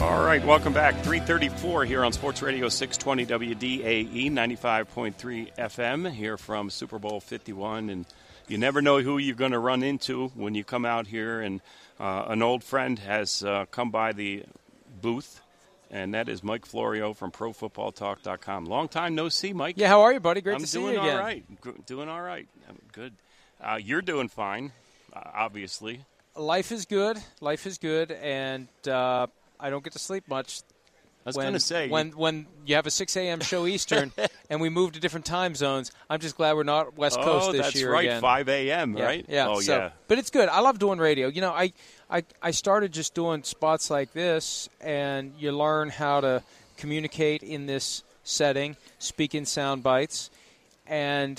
All right, welcome back. 3:34 here on Sports Radio 620 WDAE, 95.3 FM, here from Super Bowl 51. And you never know who you're going to run into when you come out here. And an old friend has come by the booth, and that is Mike Florio from ProFootballTalk.com. Long time no see, Mike. Yeah, how are you, buddy? Great to see you again. I'm doing all right. Good. You're doing fine, obviously. Life is good, and I don't get to sleep much. I was going to say. When you have a 6 a.m. show Eastern and we move to different time zones, I'm just glad we're not West Coast this year again. Oh, that's right, 5 a.m., right? Yeah. Yeah. But it's good. I love doing radio. You know, I started just doing spots like this, and you learn how to communicate in this setting, speak in sound bites, and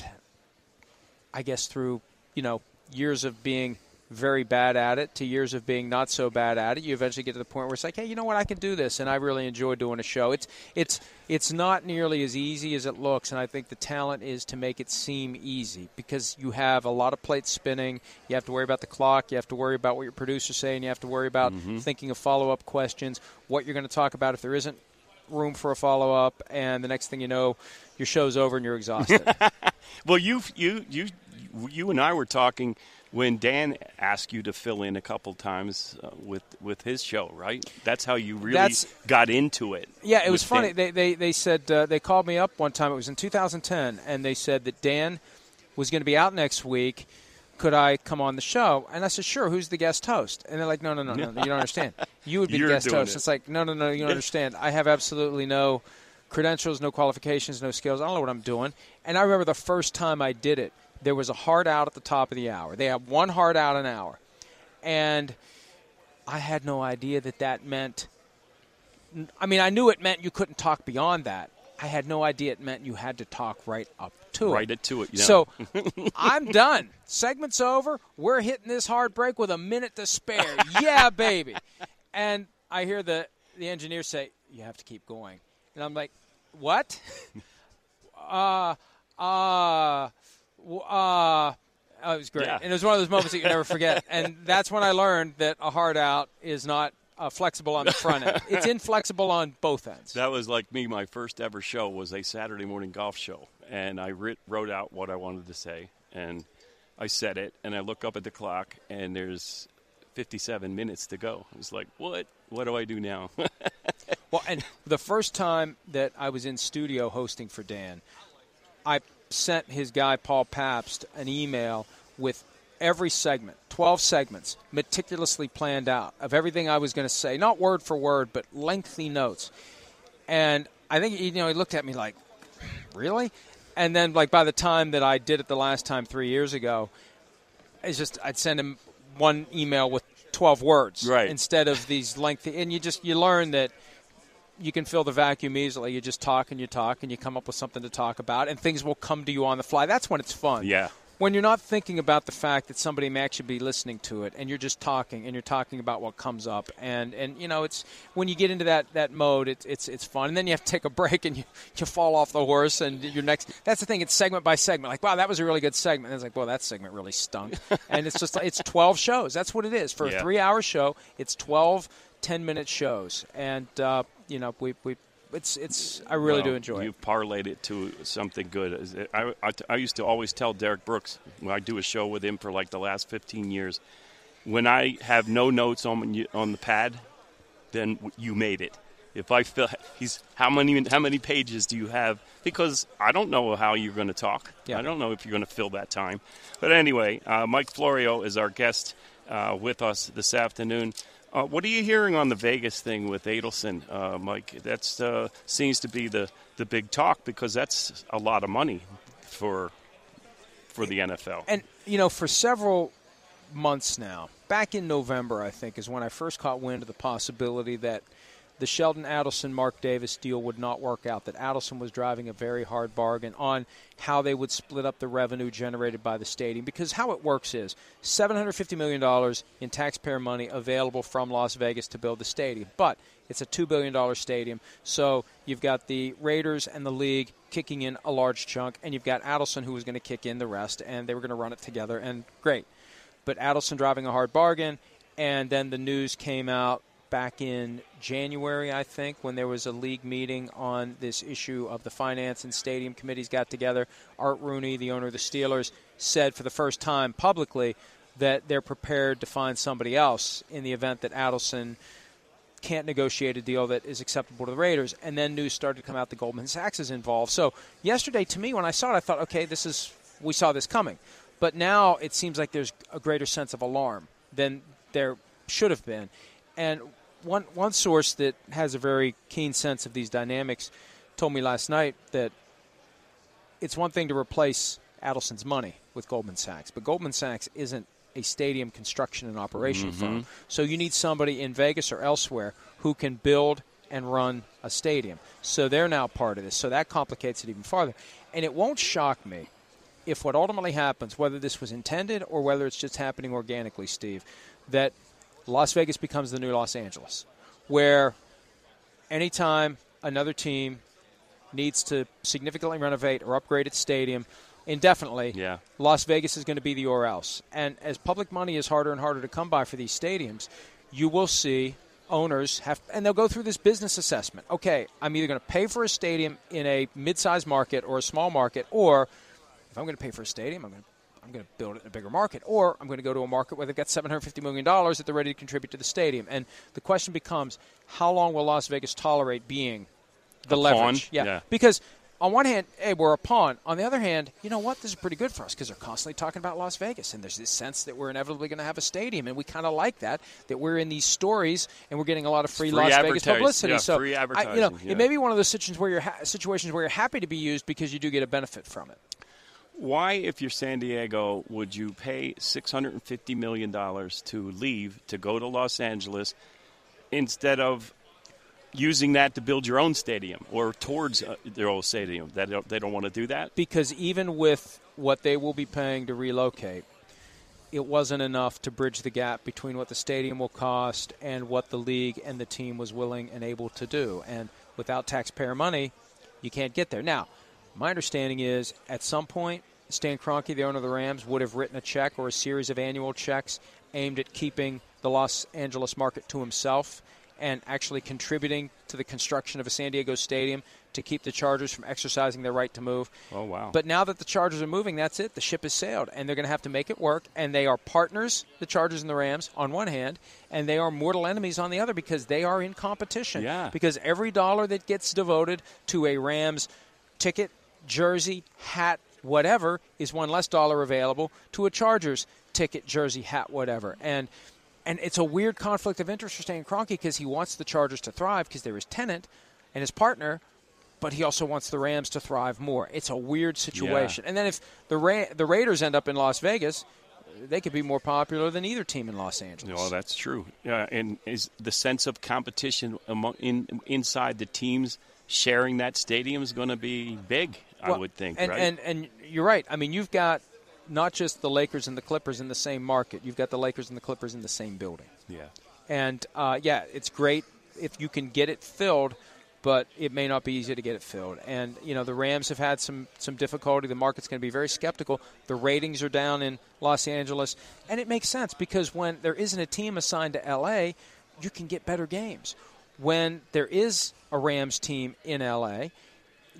I guess through, you know, years of being very bad at it to years of being not so bad at it, you eventually get to the point where it's like, hey, you know what, I can do this, and I really enjoy doing a show. It's not nearly as easy as it looks, and I think the talent is to make it seem easy because you have a lot of plates spinning. You have to worry about the clock. You have to worry about what your producer's saying. You have to worry about thinking of follow-up questions, what you're going to talk about if there isn't room for a follow-up, and the next thing you know, your show's over and you're exhausted. Well, you and I were talking when Dan asked you to fill in a couple times with his show, right? That's how you really got into it. Yeah, it was funny. They said they called me up one time. It was in 2010, and they said that Dan was going to be out next week. Could I come on the show? And I said, sure, who's the guest host? And they're like, no, you don't understand. You would be the guest host. It's like, no, you don't understand. I have absolutely no credentials, no qualifications, no skills. I don't know what I'm doing. And I remember the first time I did it, there was a hard out at the top of the hour. They have one hard out an hour. And I had no idea that meant – I mean, I knew it meant you couldn't talk beyond that. I had no idea it meant you had to talk right up to it. Right up to it, yeah. So I'm done. Segment's over. We're hitting this hard break with a minute to spare. Yeah, baby. And I hear the engineer say, you have to keep going. And I'm like, what? It was great. Yeah. And it was one of those moments that you never forget. And that's when I learned that a hard out is not flexible on the front end. It's inflexible on both ends. That was like me. My first ever show was a Saturday morning golf show. And I wrote out what I wanted to say. And I said it. And I look up at the clock. And there's 57 minutes to go. I was like, what? What do I do now? Well, and the first time that I was in studio hosting for Dan, I sent his guy Paul Pabst an email with every segment, 12 segments, meticulously planned out of everything I was going to say, not word for word, but lengthy notes. And I think he looked at me like, really? And then like by the time that I did it the last time 3 years ago, it's just I'd send him one email with 12 words instead of these lengthy. And you learn that you can fill the vacuum easily. You just talk and you come up with something to talk about, and things will come to you on the fly. That's when it's fun. Yeah. When you're not thinking about the fact that somebody may actually be listening to it, and you're just talking, and you're talking about what comes up. And you know, it's when you get into that mode, it's fun. And then you have to take a break, and you fall off the horse, and your next – that's the thing. It's segment by segment. Like, wow, that was a really good segment. And it's like, well, that segment really stunk. And it's just – it's 12 shows. That's what it is. For a 3-hour show, it's 12 10-minute shows. And – you know, I really do enjoy it. You've parlayed it to something good. I used to always tell Derek Brooks, when I do a show with him for like the last 15 years, when I have no notes on the pad, then you made it. If I feel he's how many pages do you have? Because I don't know how you're going to talk. Yeah. I don't know if you're going to fill that time. But anyway, Mike Florio is our guest with us this afternoon. What are you hearing on the Vegas thing with Adelson, Mike? That seems to be the big talk because that's a lot of money for the NFL. And, you know, for several months now, back in November, I think, is when I first caught wind of the possibility that the Sheldon Adelson-Mark Davis deal would not work out, that Adelson was driving a very hard bargain on how they would split up the revenue generated by the stadium. Because how it works is $750 million in taxpayer money available from Las Vegas to build the stadium. But it's a $2 billion stadium, so you've got the Raiders and the league kicking in a large chunk, and you've got Adelson who was going to kick in the rest, and they were going to run it together, and great. But Adelson driving a hard bargain, and then the news came out back in January, I think, when there was a league meeting on this issue of the finance and stadium committees got together. Art Rooney, the owner of the Steelers, said for the first time publicly that they're prepared to find somebody else in the event that Adelson can't negotiate a deal that is acceptable to the Raiders. And then news started to come out that Goldman Sachs is involved. So yesterday, to me, when I saw it, I thought, okay, we saw this coming. But now it seems like there's a greater sense of alarm than there should have been. And One source that has a very keen sense of these dynamics told me last night that it's one thing to replace Adelson's money with Goldman Sachs, but Goldman Sachs isn't a stadium construction and operation firm. So you need somebody in Vegas or elsewhere who can build and run a stadium. So they're now part of this. So that complicates it even farther. And it won't shock me if what ultimately happens, whether this was intended or whether it's just happening organically, Steve, that Las Vegas becomes the new Los Angeles, where anytime another team needs to significantly renovate or upgrade its stadium indefinitely, Las Vegas is going to be the or else. And as public money is harder and harder to come by for these stadiums, you will see owners have – and they'll go through this business assessment. Okay, I'm either going to pay for a stadium in a mid-sized market or a small market, or if I'm going to pay for a stadium, I'm going to build it in a bigger market, or I'm going to go to a market where they've got $750 million that they're ready to contribute to the stadium. And the question becomes, how long will Las Vegas tolerate being the leverage? Yeah. Because on one hand, hey, we're a pawn. On the other hand, you know what? This is pretty good for us because they're constantly talking about Las Vegas, and there's this sense that we're inevitably going to have a stadium, and we kind of like that we're in these stories, and we're getting a lot of free Las Vegas publicity. Yeah, so free advertising. It may be one of those situations where you're happy to be used because you do get a benefit from it. Why, if you're San Diego, would you pay $650 million to leave, to go to Los Angeles, instead of using that to build your own stadium or towards their own stadium? They don't want to do that? Because even with what they will be paying to relocate, it wasn't enough to bridge the gap between what the stadium will cost and what the league and the team was willing and able to do. And without taxpayer money, you can't get there. Now, my understanding is at some point, Stan Kroenke, the owner of the Rams, would have written a check or a series of annual checks aimed at keeping the Los Angeles market to himself and actually contributing to the construction of a San Diego stadium to keep the Chargers from exercising their right to move. Oh, wow. But now that the Chargers are moving, that's it. The ship has sailed, and they're going to have to make it work. And they are partners, the Chargers and the Rams, on one hand, and they are mortal enemies on the other because they are in competition. Yeah. Because every dollar that gets devoted to a Rams ticket, jersey, hat, whatever, is one less dollar available to a Chargers ticket, jersey, hat, whatever. And it's a weird conflict of interest for Stan Kroenke because he wants the Chargers to thrive because they're his tenant and his partner, but he also wants the Rams to thrive more. It's a weird situation. Yeah. And then if the Raiders end up in Las Vegas, they could be more popular than either team in Los Angeles. Oh, that's true. And is the sense of competition inside the teams sharing that stadium is going to be big, I would think, right? And you're right. I mean, you've got not just the Lakers and the Clippers in the same market. You've got the Lakers and the Clippers in the same building. Yeah. And, it's great if you can get it filled, but it may not be easy to get it filled. And, the Rams have had some difficulty. The market's going to be very skeptical. The ratings are down in Los Angeles. And it makes sense because when there isn't a team assigned to L.A., you can get better games. When there is a Rams team in L.A.,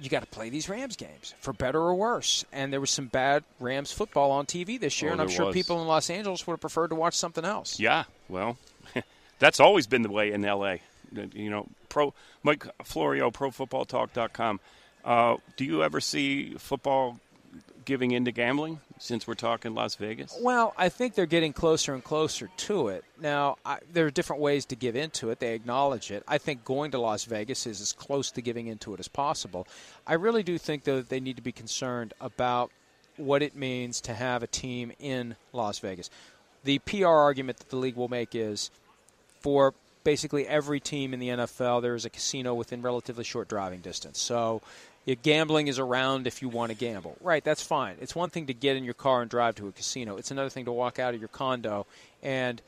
you got to play these Rams games, for better or worse. And there was some bad Rams football on TV this year, and I'm sure people in Los Angeles would have preferred to watch something else. Yeah, well, that's always been the way in L.A. Mike Florio, ProFootballTalk.com. Do you ever see football giving into gambling since we're talking Las Vegas? Well, I think they're getting closer and closer to it. Now, there are different ways to give into it. They acknowledge it. I think going to Las Vegas is as close to giving into it as possible. I really do think, though, that they need to be concerned about what it means to have a team in Las Vegas. the PR argument that the league will make is for basically every team in the NFL, there is a casino within relatively short driving distance. So gambling is around if you want to gamble. Right, that's fine. It's one thing to get in your car and drive to a casino. It's another thing to walk out of your condo and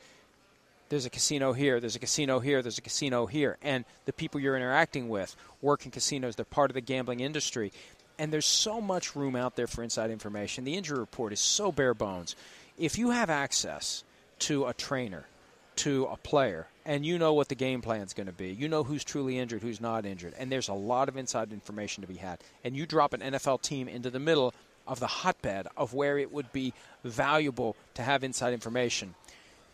there's a casino here, there's a casino here, there's a casino here. And the people you're interacting with work in casinos. They're part of the gambling industry. And there's so much room out there for inside information. The injury report is so bare bones. If you have access to a trainer, to a player, and you know what the game plan is going to be, you know who's truly injured, who's not injured, and there's a lot of inside information to be had, and you drop an NFL team into the middle of the hotbed of where it would be valuable to have inside information,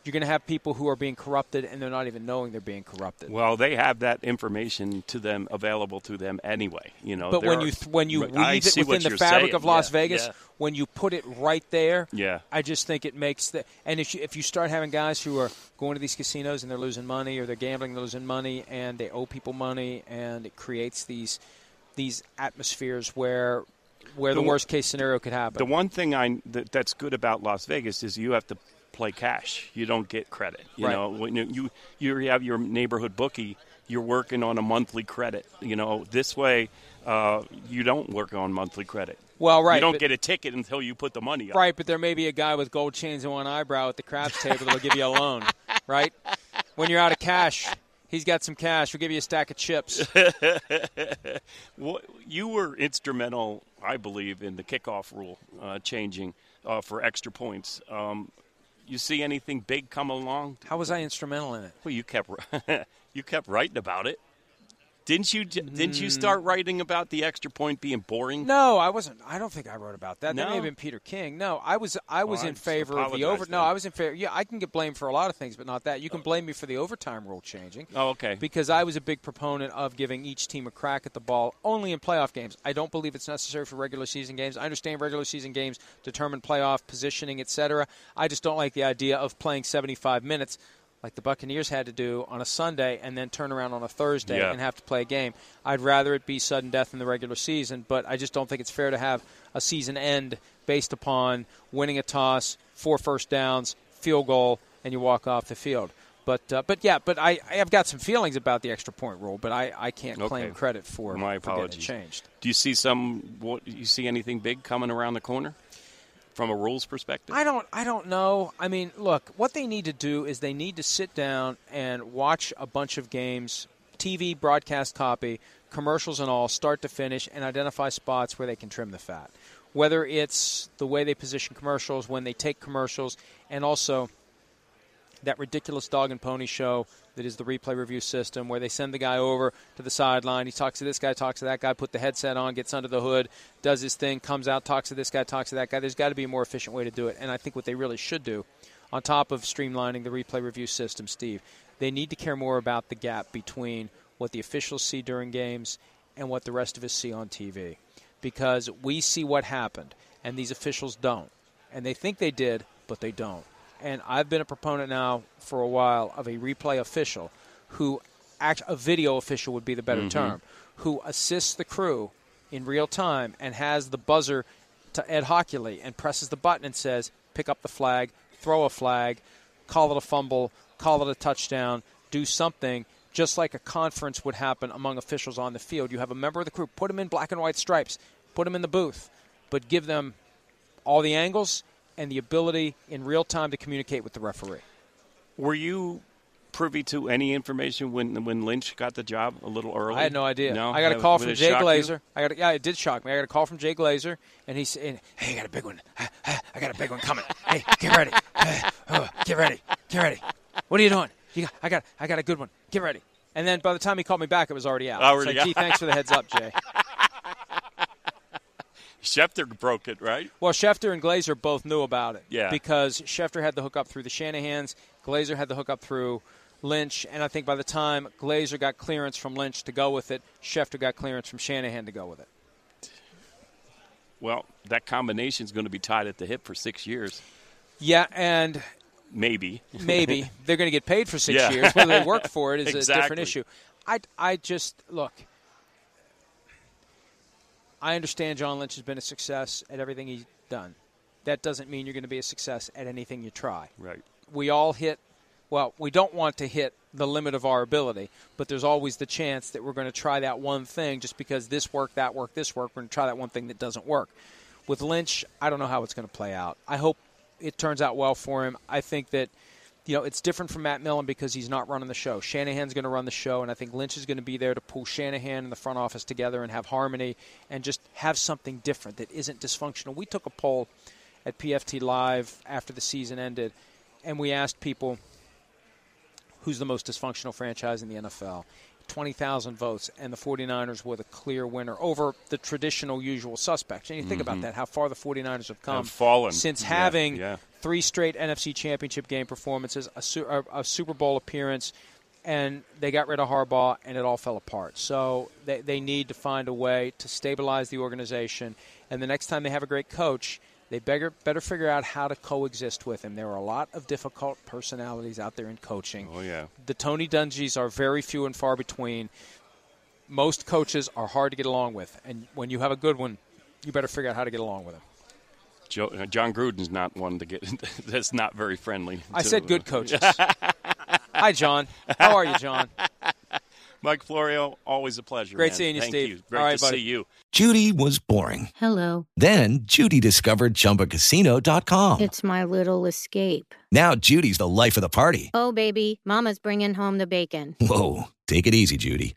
you're going to have people who are being corrupted and they're not even knowing they're being corrupted. Well, they have that information to them, available to them anyway. You know, but when you weave it within the fabric of Las Vegas, when you put it right there, I just think it makes the – and if you start having guys who are going to these casinos and they're losing money or they're gambling, they're losing money, and they owe people money, and it creates these atmospheres where the worst-case scenario could happen. The one thing that's good about Las Vegas is you have to – play cash. You don't get credit. You know, when you have your neighborhood bookie, you're working on a monthly credit. You know, this way you don't work on monthly credit. Well, right. You don't get a ticket until you put the money up. Right, but there may be a guy with gold chains and one eyebrow at the craps table that'll give you a loan, right? When you're out of cash, he's got some cash. We'll give you a stack of chips. Well, you were instrumental, I believe, in the kickoff rule changing for extra points. You see anything big come along? How was I instrumental in it? Well, you kept writing about it. Didn't you start writing about the extra point being boring? No, I wasn't. I don't think I wrote about that. No? That may have been Peter King. No, I was in favor of the over. Then. No, I was in favor. Yeah, I can get blamed for a lot of things, but not that. You can blame me for the overtime rule changing. Oh, okay. Because I was a big proponent of giving each team a crack at the ball only in playoff games. I don't believe it's necessary for regular season games. I understand regular season games determine playoff positioning, etc. I just don't like the idea of playing 75 minutes. Like the Buccaneers had to do on a Sunday and then turn around on a Thursday and have to play a game. I'd rather it be sudden death in the regular season, but I just don't think it's fair to have a season end based upon winning a toss, 4 first downs, field goal, and you walk off the field. But I've got some feelings about the extra point rule, but I can't claim credit for it changed. Do you see anything big coming around the corner? From a rules perspective? I don't know. I mean, look, what they need to do is they need to sit down and watch a bunch of games, TV, broadcast copy, commercials and all, start to finish, and identify spots where they can trim the fat. Whether it's the way they position commercials, when they take commercials, and also that ridiculous dog and pony show that is the replay review system where they send the guy over to the sideline. He talks to this guy, talks to that guy, put the headset on, gets under the hood, does his thing, comes out, talks to this guy, talks to that guy. There's got to be a more efficient way to do it. And I think what they really should do, on top of streamlining the replay review system, Steve, they need to care more about the gap between what the officials see during games and what the rest of us see on TV. Because we see what happened, and these officials don't. And they think they did, but they don't. And I've been a proponent now for a while of a replay official a video official would be the better term, who assists the crew in real time and has the buzzer to Ed Hockley and presses the button and says, pick up the flag, throw a flag, call it a fumble, call it a touchdown, do something, just like a conference would happen among officials on the field. You have a member of the crew, put them in black and white stripes, put them in the booth, but give them all the angles and the ability in real time to communicate with the referee. Were you privy to any information when Lynch got the job a little early? I had no idea. No? I got a call from Jay Glazer. It did shock me. I got a call from Jay Glazer, and he's saying, hey, I got a big one. I got a big one coming. Hey, get ready. Get ready. Get ready. What are you doing? I got a good one. Get ready. And then by the time he called me back, it was already out. It's like, gee, thanks for the heads up, Jay. Schefter broke it, right? Well, Schefter and Glazer both knew about it. Yeah. Because Schefter had the hookup through the Shanahans. Glazer had the hookup through Lynch. And I think by the time Glazer got clearance from Lynch to go with it, Schefter got clearance from Shanahan to go with it. Well, that combination is going to be tied at the hip for 6 years. Yeah, and... Maybe. They're going to get paid for six years. Whether they work for it is a different issue. I just... Look... I understand John Lynch has been a success at everything he's done. that doesn't mean you're going to be a success at anything you try. Right. We all hit, well, we don't want to hit the limit of our ability, but there's always the chance that we're going to try that one thing just because this worked, that worked, this worked. We're going to try that one thing that doesn't work. With Lynch, I don't know how it's going to play out. I hope it turns out well for him. I think that, you know, it's different from Matt Millen because he's not running the show. Shanahan's going to run the show, and I think Lynch is going to be there to pull Shanahan and the front office together and have harmony and just have something different that isn't dysfunctional. We took a poll at PFT Live after the season ended, and we asked people, who's the most dysfunctional franchise in the NFL? 20,000 votes, and the 49ers were the clear winner over the traditional usual suspects. And you think about that, how far the 49ers have come since having three straight NFC Championship game performances, a Super Bowl appearance, and they got rid of Harbaugh, and it all fell apart. So they need to find a way to stabilize the organization, and the next time they have a great coach, they better figure out how to coexist with him. There are a lot of difficult personalities out there in coaching. Oh, yeah. The Tony Dungys are very few and far between. Most coaches are hard to get along with. And when you have a good one, you better figure out how to get along with him. John Gruden's not one to get – that's not very friendly. I said good coaches. Hi, John. How are you, John? Mike Florio, always a pleasure. Great seeing you, Steve. Thank you. Great to see you. Judy was boring. Hello. Then Judy discovered Chumbacasino.com. It's my little escape. Now Judy's the life of the party. Oh, baby, mama's bringing home the bacon. Whoa, take it easy, Judy.